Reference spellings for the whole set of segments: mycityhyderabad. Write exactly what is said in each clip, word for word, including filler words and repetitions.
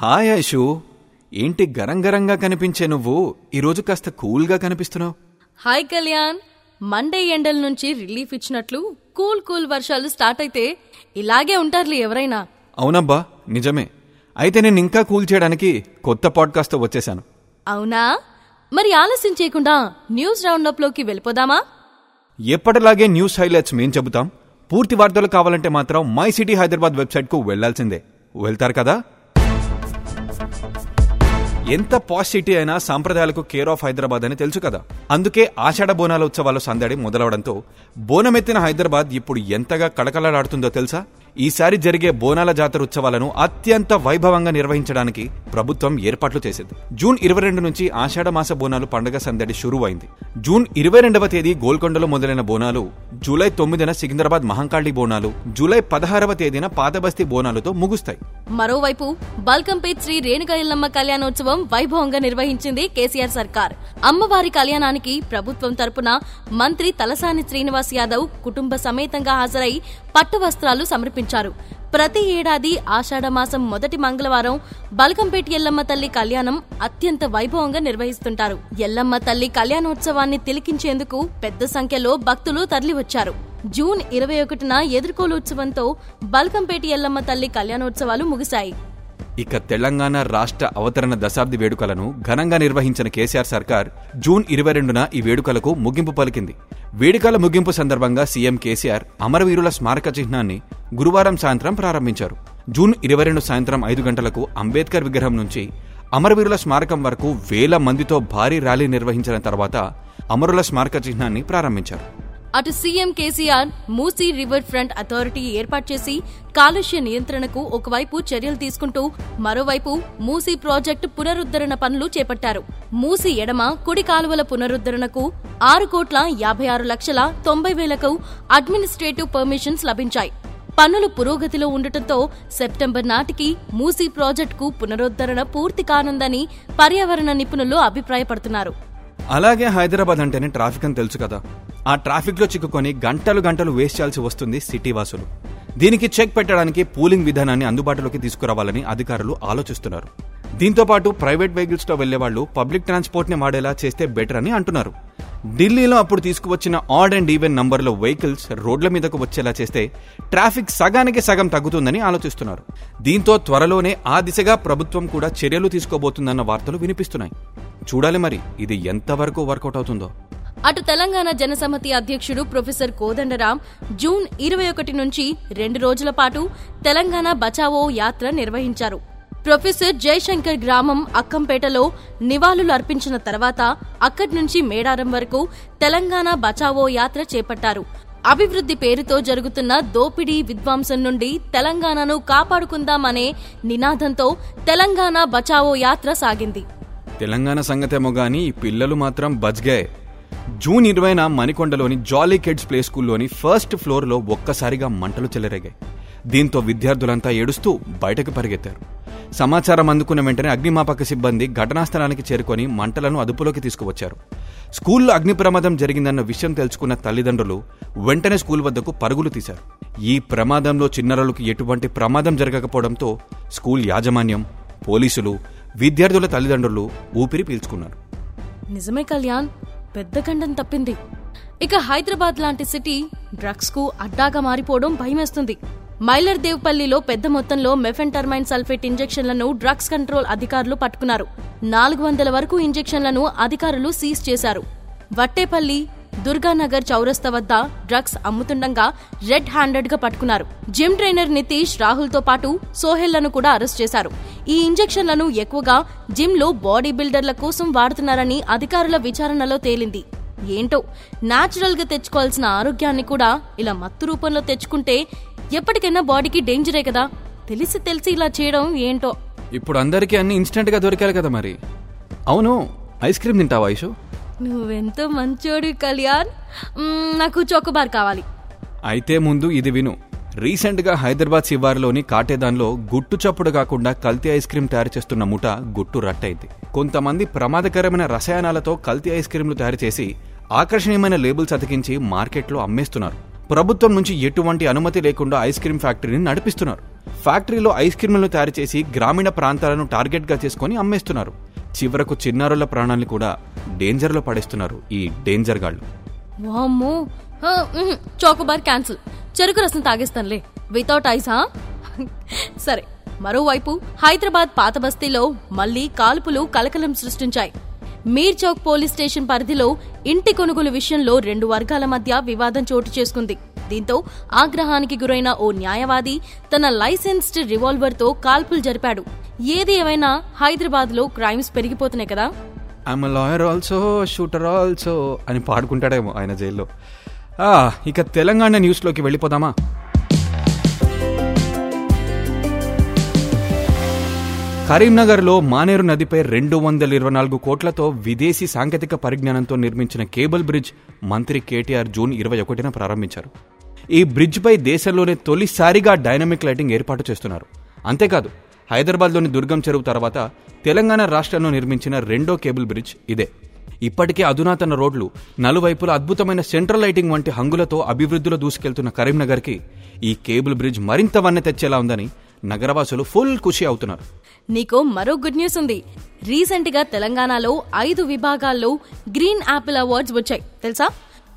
Hi Aishu, ఏంటి గరం గరంగా కనిపించే నువ్వు ఈరోజు కాస్త కూల్గా కనిపిస్తున్నావు. హాయ్ కళ్యాణ్, మండే ఎండల నుంచి రిలీఫ్ ఇచ్చినట్లు కూల్ కూల్ వర్షాలు స్టార్ట్ అయితే ఇలాగే ఉంటారులే ఎవరైనా. అవునబ్బా నిజమే. అయితే నేను ఇంకా కూల్ చేయడానికి కొత్త పాడ్కాస్ట్తో వచ్చేసాను. అవునా, మరి ఆలస్యం చేయకుండా న్యూస్ రౌండప్లోకి వెళ్ళిపోదామా? ఎప్పటిలాగే న్యూస్ హైలైట్స్ మేం చెబుతాం. పూర్తి వార్తలు కావాలంటే మాత్రం మై సిటీ హైదరాబాద్ వెబ్సైట్కు వెళ్లాల్సిందే. వెళ్తారు కదా? ఎంత పాష్ సిటీ అయినా సాంప్రదాయాలకు కేర్ ఆఫ్ హైదరాబాద్ అని తెలుసు కదా. అందుకే ఆషాఢ బోనాల ఉత్సవాలు సందడి మొదలవడంతో బోనమెత్తిన హైదరాబాద్ ఇప్పుడు ఎంతగా కళకళలాడుతుందో తెలుసా? ఈసారి జరిగే బోనాల జాతర ఉత్సవాలను అత్యంత వైభవంగా నిర్వహించడానికి ప్రభుత్వం ఏర్పాట్లు చేసింది. జూన్ ఇరవై రెండు నుంచి ఆషాఢ మాస బోనాలు పండుగ సందడి షురువైంది. జూన్ ఇరవై రెండవ తేదీ గోల్కొండలో మొదలైన బోనాలు జూలై తొమ్మిదిన సికింద్రాబాద్ మహంకాళి బోనాలు, జూలై పదహారవ తేదీన పాతబస్తీ బోనాలతో ముగుస్తాయి. మరోవైపు బల్కంపేట్ శ్రీ రేణుకా ఎల్లమ్మ కళ్యాణోత్సవం వైభవంగా నిర్వహించింది కేసీఆర్ సర్కార్. అమ్మవారి కళ్యాణానికి ప్రభుత్వం తరపున మంత్రి తలసాని శ్రీనివాస్ యాదవ్ కుటుంబ సమేతంగా హాజరై పట్టు వస్త్రాలు సమర్పించారు. ప్రతి ఏడాది ఆషాఢమాసం మొదటి మంగళవారం బల్కంపేట ఎల్లమ్మ తల్లి కళ్యాణం అత్యంత వైభవంగా నిర్వహిస్తుంటారు. ఎల్లమ్మ తల్లి కళ్యాణోత్సవాన్ని తిలకించేందుకు పెద్ద సంఖ్యలో భక్తులు తరలివచ్చారు. జూన్ ఇరవై ఒకటిన ఎదుర్కోలుత్సవంతో బల్కంపేట ఎల్లమ్మ తల్లి కళ్యాణోత్సవాలు ముగిశాయి. ఇక తెలంగాణ రాష్ట్ర అవతరణ దశాబ్ది వేడుకలను ఘనంగా నిర్వహించిన కేసీఆర్ సర్కార్ జూన్ ఇరవై రెండున ఈ వేడుకలకు ముగింపు పలికింది. వేడుకల ముగింపు సందర్భంగా సీఎం కేసీఆర్ అమరవీరుల స్మారక చిహ్నాన్ని గురువారం సాయంత్రం ప్రారంభించారు. జూన్ ఇరవై రెండు సాయంత్రం ఐదు గంటలకు అంబేద్కర్ విగ్రహం నుంచి అమరవీరుల స్మారకం వరకు వేల మందితో భారీ ర్యాలీ నిర్వహించిన తర్వాత అమరుల స్మారక చిహ్నాన్ని ప్రారంభించారు. అటు CM KCR Musi river front authority ఏర్పాటు చేసి కాలుష్య నియంత్రణకు ఒకవైపు చర్యలు తీసుకుంటూ మరోవైపు మూసీ ప్రాజెక్టు పునరుద్ధరణ పనులు చేపట్టారు. మూసీ ఎడమ కుడి కాలువల పునరుద్ధరణకు ఆరు కోట్ల యాభై ఆరు లక్షల తొంభై వేలకు అడ్మినిస్ట్రేటివ్ పర్మిషన్స్ లభించాయి. పనులు పురోగతిలో ఉండటంతో సెప్టెంబర్ నాటికి మూసీ ప్రాజెక్టుకు పునరుద్ధరణ పూర్తి కానుందని పర్యావరణ నిపుణులు అభిప్రాయపడుతున్నారు. అలాగే హైదరాబాద్ అంటేనే ట్రాఫిక్ అని తెలుసు కదా. ఆ ట్రాఫిక్లో చిక్కుకొని గంటలు గంటలు వేస్ట్ చేయాల్సి వస్తుంది సిటీ వాసులు. దీనికి చెక్ పెట్టడానికి పూలింగ్ విధానాన్ని అందుబాటులోకి తీసుకురావాలని అధికారులు ఆలోచిస్తున్నారు. దీంతోపాటు ప్రైవేట్ వెహికల్స్తో వెళ్లేవాళ్లు పబ్లిక్ ట్రాన్స్పోర్ట్ని వాడేలా చేస్తే బెటర్ అని అంటున్నారు. ఢిల్లీలో అప్పుడు తీసుకువచ్చిన ఆడ్ అండ్ ఈవెన్ నంబర్లో వెహికల్స్ రోడ్ల మీదకు వచ్చేలా చేస్తే ట్రాఫిక్ సగానికి సగం తగ్గుతుందని ఆలోచిస్తున్నారు. దీంతో త్వరలోనే ఆ దిశగా ప్రభుత్వం కూడా చర్యలు తీసుకోబోతుందన్న వార్తలు వినిపిస్తున్నాయి. చూడాలి మరి ఇది ఎంతవరకు వర్కౌట్ అవుతుందో. అటు తెలంగాణ జనసమితి అధ్యక్షుడు ప్రొఫెసర్ కోదండరాం జూన్ ఇరవై ఒకటి నుంచి రెండు రోజుల పాటు తెలంగాణ బచావో యాత్ర నిర్వహించారు. ప్రొఫెసర్ జయశంకర్ గ్రామం అక్కంపేటలో నివాళులు అర్పించిన తర్వాత అక్కడి నుంచి మేడారం వరకు తెలంగాణ బచావో యాత్ర చేపట్టారు. అభివృద్ధి పేరుతో జరుగుతున్న దోపిడీ విధ్వంసం నుండి తెలంగాణను కాపాడుకుందామనే నినాదంతో తెలంగాణ బచావో యాత్ర సాగింది. తెలంగాణ సంగతేమో గానీ పిల్లలు మాత్రం బజ్గాయ్. జూన్ ఇరవైన మణికొండలోని జాలీ కిడ్స్ ప్లే స్కూల్లోని ఫస్ట్ ఫ్లోర్లో ఒక్కసారిగా మంటలు చెలరేగాయి. దీంతో విద్యార్థులంతా ఏడుస్తూ బయటకు పరిగెత్తారు. సమాచారం అందుకున్న వెంటనే అగ్నిమాపక సిబ్బంది ఘటనా స్థలానికి చేరుకొని మంటలను అదుపులోకి తీసుకువచ్చారు. స్కూల్లో అగ్ని ప్రమాదం జరిగిందన్న విషయం తెలుసుకున్న తల్లిదండ్రులు వెంటనే స్కూల్ వద్దకు పరుగులు తీశారు. ఈ ప్రమాదంలో చిన్నారులకు ఎటువంటి ప్రమాదం జరగకపోవడంతో స్కూల్ యాజమాన్యం, పోలీసులు, విద్యార్థుల తల్లిదండ్రులు ఊపిరి పీల్చుకున్నారు. నిజమే కళ్యాణ్, పెద్ద ఖండం తప్పింది. ఇక హైదరాబాద్ లాంటి సిటీ డ్రగ్స్ కు అడ్డాగా మారిపోవడం భయమేస్తుంది. మైలర్ దేవ్పల్లిలో పెద్ద మొత్తంలో మెఫెంటర్మైన్ సల్ఫేట్ ఇంజెక్షన్లను డ్రగ్స్ కంట్రోల్ అధికారులు పట్టుకున్నారు. నాలుగు వందల వరకు ఇంజెక్షన్లను అధికారులు సీజ్ చేశారు. వట్టేపల్లి, దుర్గానగర్ చౌరస్తా వద్ద డ్రగ్స్ అమ్ముతుండగా రెడ్ హ్యాండెడ్ గా పట్టుకున్నారు. జిమ్ ట్రైనర్ నితీష్, రాహుల్ తో పాటు సోహెల్లను కూడా అరెస్ట్ చేశారు. ఈ ఇంజెక్షన్లను ఎక్కువగా జిమ్ లో బాడీ బిల్డర్ల కోసం వాడుతున్నారని అధికారుల విచారణలో తేలింది. ఏంటో న్యాచురల్ గా తెచ్చుకోవాల్సిన ఆరోగ్యాన్ని కూడా ఇలా మత్తు రూపంలో తెచ్చుకుంటే ఎప్పటికైనా బాడీకి డేంజరే కదా. తెలిసి తెలిసి ఇలా చేయడం ఏంటో. ఇప్పుడు అందరికీ అన్ని ఇన్స్టెంట్ గా దొరికాలి కదా మరి. అవును, ఐస్ క్రీమ్ తింటావా ఐషు? నువ్వెంతో మంచోడు కళ్యాణ్, నాకు చోకోబార్ కావాలి. అయితే ముందు ఇది విను. రీసెంట్ గా హైదరాబాద్ శివార్లోని కాటేదాన్లో గుట్టు చప్పుడు కాకుండా కల్తీ ఐస్ క్రీమ్ తయారు చేస్తున్న ముఠ గుట్టు రట్టయింది. కొంతమంది ప్రమాదకరమైన రసాయనాలతో కల్తీ ఐస్ క్రీమ్లు తయారు చేసి ఆకర్షణీయమైన లేబుల్స్ అతికించి మార్కెట్లో అమ్మేస్తున్నారు. ప్రభుత్వం నుంచి ఎటువంటి అనుమతి లేకుండా ఐస్ క్రీమ్ ఫ్యాక్టరీని నడిపిస్తున్నారు. ఫ్యాక్టరీలో ఐస్ క్రీములను తయారు చేసి గ్రామీణ ప్రాంతాలను టార్గెట్గా చేసుకుని అమ్మేస్తున్నారు. చివరకు చిన్నారుల ప్రాణాలను కూడా డేంజర్లో పడేస్తున్నారు ఈ డేంజర్ గాళ్ళు. వామ్మో, చాకోబార్ క్యాన్సిల్, చెరుకు రసం తాగేస్తానులే వితౌట్ ఐస్. సరే, మరోవైపు హైదరాబాద్ పాత బస్తీలో మళ్లీ కాల్పులు కలకలం సృష్టించాయి. మీర్ చౌక్ పోలీస్ స్టేషన్ పరిధిలో ఇంటి కొనుగోలు విషయంలో రెండు వర్గాల మధ్య వివాదం చోటు చేసుకుంది. దీంతో ఆగ్రహానికి గురైన ఓ న్యాయవాది తన లైసెన్స్డ్ రివాల్వర్తో కాల్పులు జరిపాడు. ఏది ఏమైనా హైదరాబాద్ లో క్రైమ్స్ పెరిగిపోతున్నాయి కదా. I'm lawyer also shooter also అని పాడుకుంటాడేమో ఆయన జైల్లో. ఇక తెలంగాణ న్యూస్ లోకి వెళ్ళిపోదామా? కరీంనగర్లో మానేరు నదిపై రెండు వందల ఇరవై నాలుగు కోట్లతో విదేశీ సాంకేతిక పరిజ్ఞానంతో నిర్మించిన కేబుల్ బ్రిడ్జ్ మంత్రి కేటీఆర్ జూన్ ఇరవై ఒకటిన ప్రారంభించారు. ఈ బ్రిడ్జ్పై దేశంలోనే తొలిసారిగా డైనమిక్ లైటింగ్ ఏర్పాటు చేస్తున్నారు. అంతేకాదు, హైదరాబాద్లోని దుర్గం చెరువు తర్వాత తెలంగాణ రాష్ట్రంలో నిర్మించిన రెండో కేబుల్ బ్రిడ్జ్ ఇదే. ఇప్పటికే అధునాతన రోడ్లు, నలువైపుల అద్భుతమైన సెంట్రల్ లైటింగ్ వంటి హంగులతో అభివృద్ధిలో దూసుకెళ్తున్న కరీంనగర్కి ఈ కేబుల్ బ్రిడ్జ్ మరింత వన్నె తెచ్చేలా ఉందని నగరవాసులు ఫుల్ ఖుషి అవుతున్నారు. నీకు మరో గుడ్ న్యూస్ ఉంది. రీసెంట్ గా తెలంగాణలో ఐదు విభాగాల్లో గ్రీన్ యాపిల్ అవార్డ్స్ వచ్చాయి తెలుసా?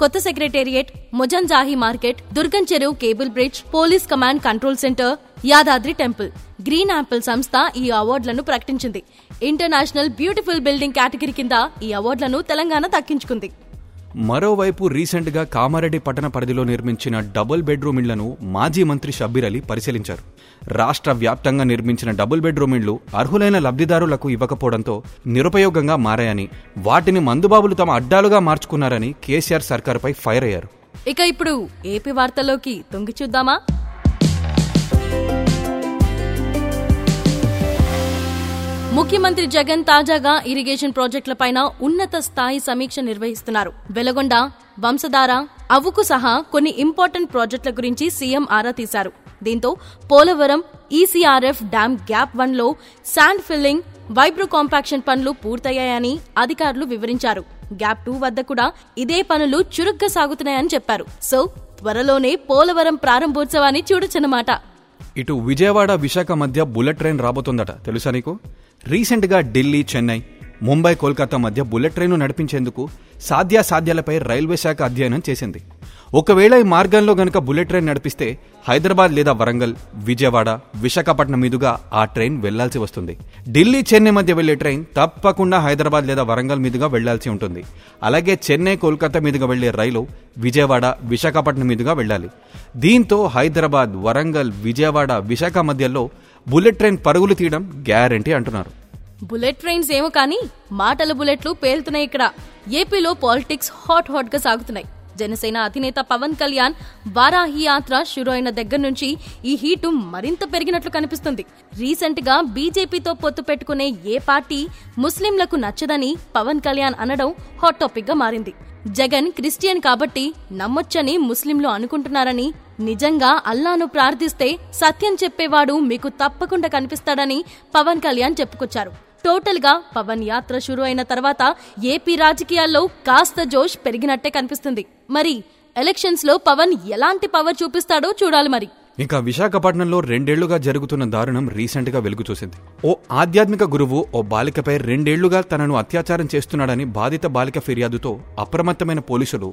కొత్త secretariat, ముజంజాహి market, Durgam Cheruvu cable bridge, police command control centre, Yadadri temple. Green apple సంస్థ ఈ అవార్డులను ప్రకటించింది. ఇంటర్నేషనల్ బ్యూటిఫుల్ బిల్డింగ్ కేటగిరీ కింద ఈ అవార్డులను తెలంగాణ దక్కించుకుంది. మరోవైపు రీసెంట్ గా కామారెడ్డి పట్టణ పరిధిలో నిర్మించిన డబుల్ బెడ్రూమ్ ఇళ్లను మాజీ మంత్రి షబ్బీర్ అలీ పరిశీలించారు. రాష్ట్ర వ్యాప్తంగా నిర్మించిన డబుల్ బెడ్రూమ్ ఇళ్లు అర్హులైన లబ్ధిదారులకు ఇవ్వకపోవడంతో నిరుపయోగంగా మారాయని, వాటిని మందుబాబులు తమ అడ్డాలుగా మార్చుకున్నారని కేసీఆర్ సర్కారుపై ఫైర్ అయ్యారు. ఇక ఇప్పుడు ఏపీ వార్తల్లోకి తొంగి చూద్దామా? ముఖ్యమంత్రి జగన్ తాజాగా ఇరిగేషన్ ప్రాజెక్టులపైన ఉన్నత స్థాయి సమీక్ష నిర్వహిస్తున్నారు. వెలగొండ, వంశధార, అవుకు సహా కొన్ని ఇంపార్టెంట్ ప్రాజెక్టుల గురించి సీఎం ఆరా తీశారు. దీంతో Polavaram ECRF dam gap one లో శాండ్ ఫిల్లింగ్, వైబ్రో కాంపాక్షన్ పనులు పూర్తయ్యాయని అధికారులు వివరించారు. గ్యాప్ టూ వద్ద కూడా ఇదే పనులు చురుగ్గా సాగుతున్నాయని చెప్పారు. సో త్వరలోనే పోలవరం ప్రారంభోత్సవాన్ని చూడొచ్చన్నమాట. ఇటు విజయవాడ, విశాఖ మధ్య బుల్లెట్ ట్రైన్ రాబోతుందట తెలుసా నీకు? రీసెంట్గా ఢిల్లీ, చెన్నై, ముంబై, కోల్కతా మధ్య బుల్లెట్ ట్రైన్ను నడిపించేందుకు సాధ్యాసాధ్యాలపై రైల్వే శాఖ అధ్యయనం చేసింది. ఒకవేళ ఈ మార్గంలో గనక బుల్లెట్ ట్రైన్ నడిపిస్తే హైదరాబాద్ లేదా వరంగల్, విజయవాడ, విశాఖపట్నం మీదుగా ఆ ట్రైన్ వెళ్లాల్సి వస్తుంది. ఢిల్లీ, చెన్నై మధ్య వెళ్లే ట్రైన్ తప్పకుండా హైదరాబాద్ లేదా వరంగల్ మీదుగా వెళ్లాల్సి ఉంటుంది. అలాగే చెన్నై, కోల్కతా మీదుగా వెళ్లే రైలు విజయవాడ, విశాఖపట్నం మీదుగా వెళ్లాలి. దీంతో హైదరాబాద్, వరంగల్, విజయవాడ, విశాఖ మధ్యలో బుల్లెట్ ట్రైన్ పరుగులు తీయడం గ్యారంటీ అంటున్నారు. బుల్లెట్ ట్రైన్స్ ఏమో కానీ మాటల బుల్లెట్లు పేలుతున్నాయి. ఇక్కడ ఏపీలో పాలిటిక్స్ హాట్ హాట్ గా సాగుతున్నాయి. జనసేన అధినేత పవన్ కళ్యాణ్ వారాహి యాత్ర షురు అయిన దగ్గర నుంచి ఈ హీటు మరింత పెరిగినట్లు కనిపిస్తుంది. రీసెంట్ గా బీజేపీతో పొత్తు పెట్టుకునే ఏ పార్టీ ముస్లింలకు నచ్చదని పవన్ కళ్యాణ్ అనడం హాట్ టాపిక్ గా మారింది. జగన్ క్రిస్టియన్ కాబట్టి నమ్మొచ్చని ముస్లింలు అనుకుంటున్నారని, నిజంగా అల్లాను ప్రార్థిస్తే సత్యం చెప్పేవాడు మీకు తప్పకుండా కనిపిస్తాడని పవన్ కళ్యాణ్ చెప్పుకొచ్చారు. టోటల్ గా పవన్ యాత్ర షురు అయిన తర్వాత ఏపీ రాజకీయాల్లో కాస్త జోష్ పెరిగినట్టే కనిపిస్తుంది. మరి ఎలక్షన్స్ లో పవన్ ఎలాంటి పవర్ చూపిస్తాడో చూడాలి. మరి ఇంకా విశాఖపట్నంలో రెండేళ్లుగా జరుగుతున్న దారుణం రీసెంట్ గా వెలుగు చూసింది. ఓ ఆధ్యాత్మిక గురువు ఓ బాలికపై రెండేళ్లుగా తనను అత్యాచారం చేస్తున్నాడని బాధిత బాలిక ఫిర్యాదుతో అప్రమత్తమైన పోలీసులు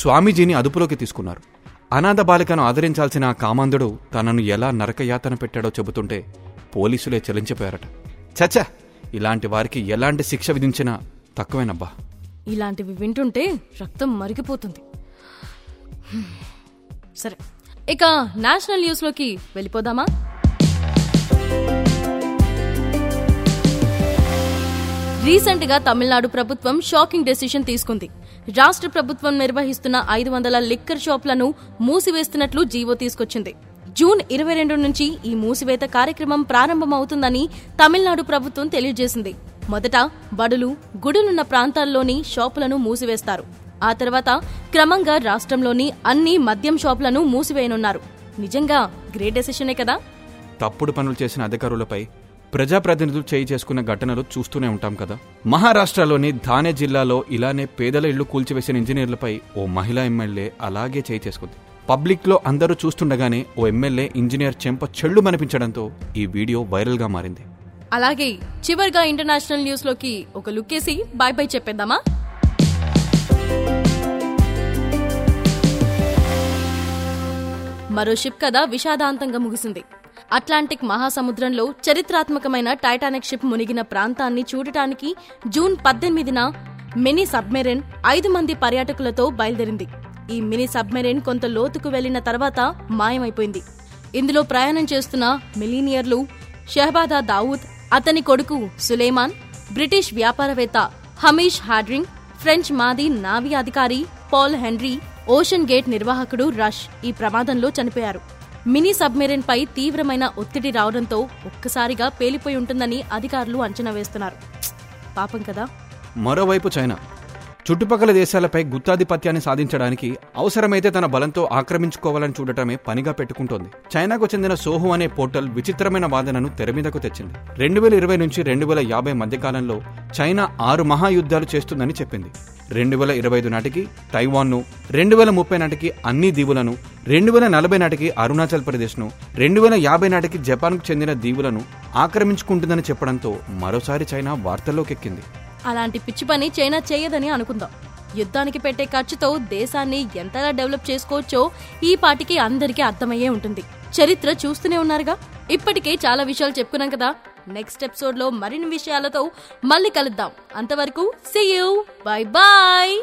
స్వామీజీని అదుపులోకి తీసుకున్నారు. అనాథ బాలికను ఆదరించాల్సిన ఆ కామాంధుడు తనను ఎలా నరకయాతన పెట్టాడో చెబుతుంటే పోలీసులే చెలించిపోయారట. చచ్చా, ఇలాంటి వారికి ఎలాంటి శిక్ష విధించినా తక్కువేనబ్బా. ఇలాంటివి వింటుంటే రక్తం మరిగిపోతుంది. సరే, ఇక నేషనల్ న్యూస్లోకి వెళ్ళిపోదామా? రీసెంట్ గా తమిళనాడు ప్రభుత్వం షాకింగ్ డెసిషన్ తీసుకుంది. రాష్ట్ర ప్రభుత్వం నిర్వహిస్తున్న ఐదు వందల లిక్కర్ షాపులను మూసివేస్తున్నట్లు జీవో తీసుకొచ్చింది. జూన్ ఇరవై రెండు నుంచి ఈ మూసివేత కార్యక్రమం ప్రారంభమవుతుందని తమిళనాడు ప్రభుత్వం తెలియజేసింది. మొదట బడులు, గుడులున్న ప్రాంతాల్లోని షాపులను మూసివేస్తారు. ఆ తర్వాత క్రమంగా రాష్ట్రంలోని అన్ని మద్యం షాపులను మూసివేయనున్నారు. నిజంగా గ్రేట్ డెసిషనే కదా. తప్పుడు పనులు చేసిన అధికారులపై ప్రజాప్రతినిధులు చేయి చేసుకున్న ఘటనలు చూస్తూనే ఉంటాం కదా. మహారాష్ట్రలోని థానే జిల్లాలో ఇలానే పేదల ఇళ్లు కూల్చివేసిన ఇంజనీర్లపై ఓ మహిళా ఎమ్మెల్యే అలాగే చేయి చేసుకుంది. పబ్లిక్లో అందరూ చూస్తుండగానే ఓ ఎమ్మెల్యే ఇంజనీర్ చెంప చెళ్ళు మనిపించడంతో ఈ వీడియో వైరల్గా మారింది. అలాగే చివరిగా ఇంటర్నేషనల్ న్యూస్లోకి ఒక లుక్ వేసి బై బై చెప్పేద్దామా? మరో షిప్ కథ విషాదాంతంగా ముగిసింది. అట్లాంటిక్ మహాసముద్రంలో చరిత్రాత్మకమైన టైటానిక్ షిప్ మునిగిన ప్రాంతాన్ని చూడటానికి జూన్ పద్దెనిమిదిన మినీ సబ్మెరైన్ ఐదు మంది పర్యాటకులతో బయలుదేరింది. ఈ మినీ సబ్మెరైన్ కొంత లోతుకు వెళ్లిన తర్వాత మాయమైపోయింది. ఇందులో ప్రయాణం చేస్తున్న మిలీనియర్లు షహబాదా దావూద్, అతని కొడుకు సులేమాన్, బ్రిటిష్ వ్యాపారవేత్త హమీష్ హాడ్రింగ్, ఫ్రెంచ్ మాజీ నావీ అధికారి పాల్ హెన్రీ, ఓషన్ గేట్ నిర్వాహకుడు రష్ ఈ ప్రమాదంలో చనిపోయారు. మినీ సబ్మెరైన్ పై తీవ్రమైన ఒత్తిడి రావడంతో ఒక్కసారిగా పేలిపోయి ఉంటుందని అధికారులు అంచనా వేస్తున్నారు. పాపం కదా. మరోవైపు చైనా చుట్టుపక్కల దేశాలపై గుత్తాధిపత్యాన్ని సాధించడానికి అవసరమైతే తన బలంతో ఆక్రమించుకోవాలని చూడటమే పనిగా పెట్టుకుంటోంది. చైనాకు చెందిన సోహో అనే పోర్టల్ విచిత్రమైన వాదనను తెరమీదకు తెచ్చింది. రెండు వేల ఇరవై నుంచి రెండు వేల యాభై మధ్యకాలంలో చైనా ఆరు మహాయుద్ధాలు చేస్తుందని చెప్పింది. రెండు వేల ఇరవై ఐదు నాటికి తైవాన్ను, రెండు వేల ముప్పై నాటికి అన్ని దీవులను, రెండు వేల నలభై నాటికి అరుణాచల్ ప్రదేశ్ను, రెండు వేల యాభై నాటికి జపాన్కు చెందిన దీవులను ఆక్రమించుకుంటుందని చెప్పడంతో మరోసారి చైనా వార్తల్లోకెక్కింది. అలాంటి పిచ్చి పని చైనా చేయదని అనుకుందాం. యుద్ధానికి పెట్టే ఖర్చుతో దేశాన్ని ఎంతలా డెవలప్ చేసుకోవచ్చో ఈ పాటికి అందరికీ అర్థమయ్యే ఉంటుంది. చరిత్ర చూస్తూనే ఉన్నారుగా. ఇప్పటికే చాలా విషయాలు చెప్పుకున్నాం కదా. నెక్స్ట్ ఎపిసోడ్లో మరిన్ని విషయాలతో మళ్ళీ కలుద్దాం. అంతవరకు సీ యూ, బై బాయ్.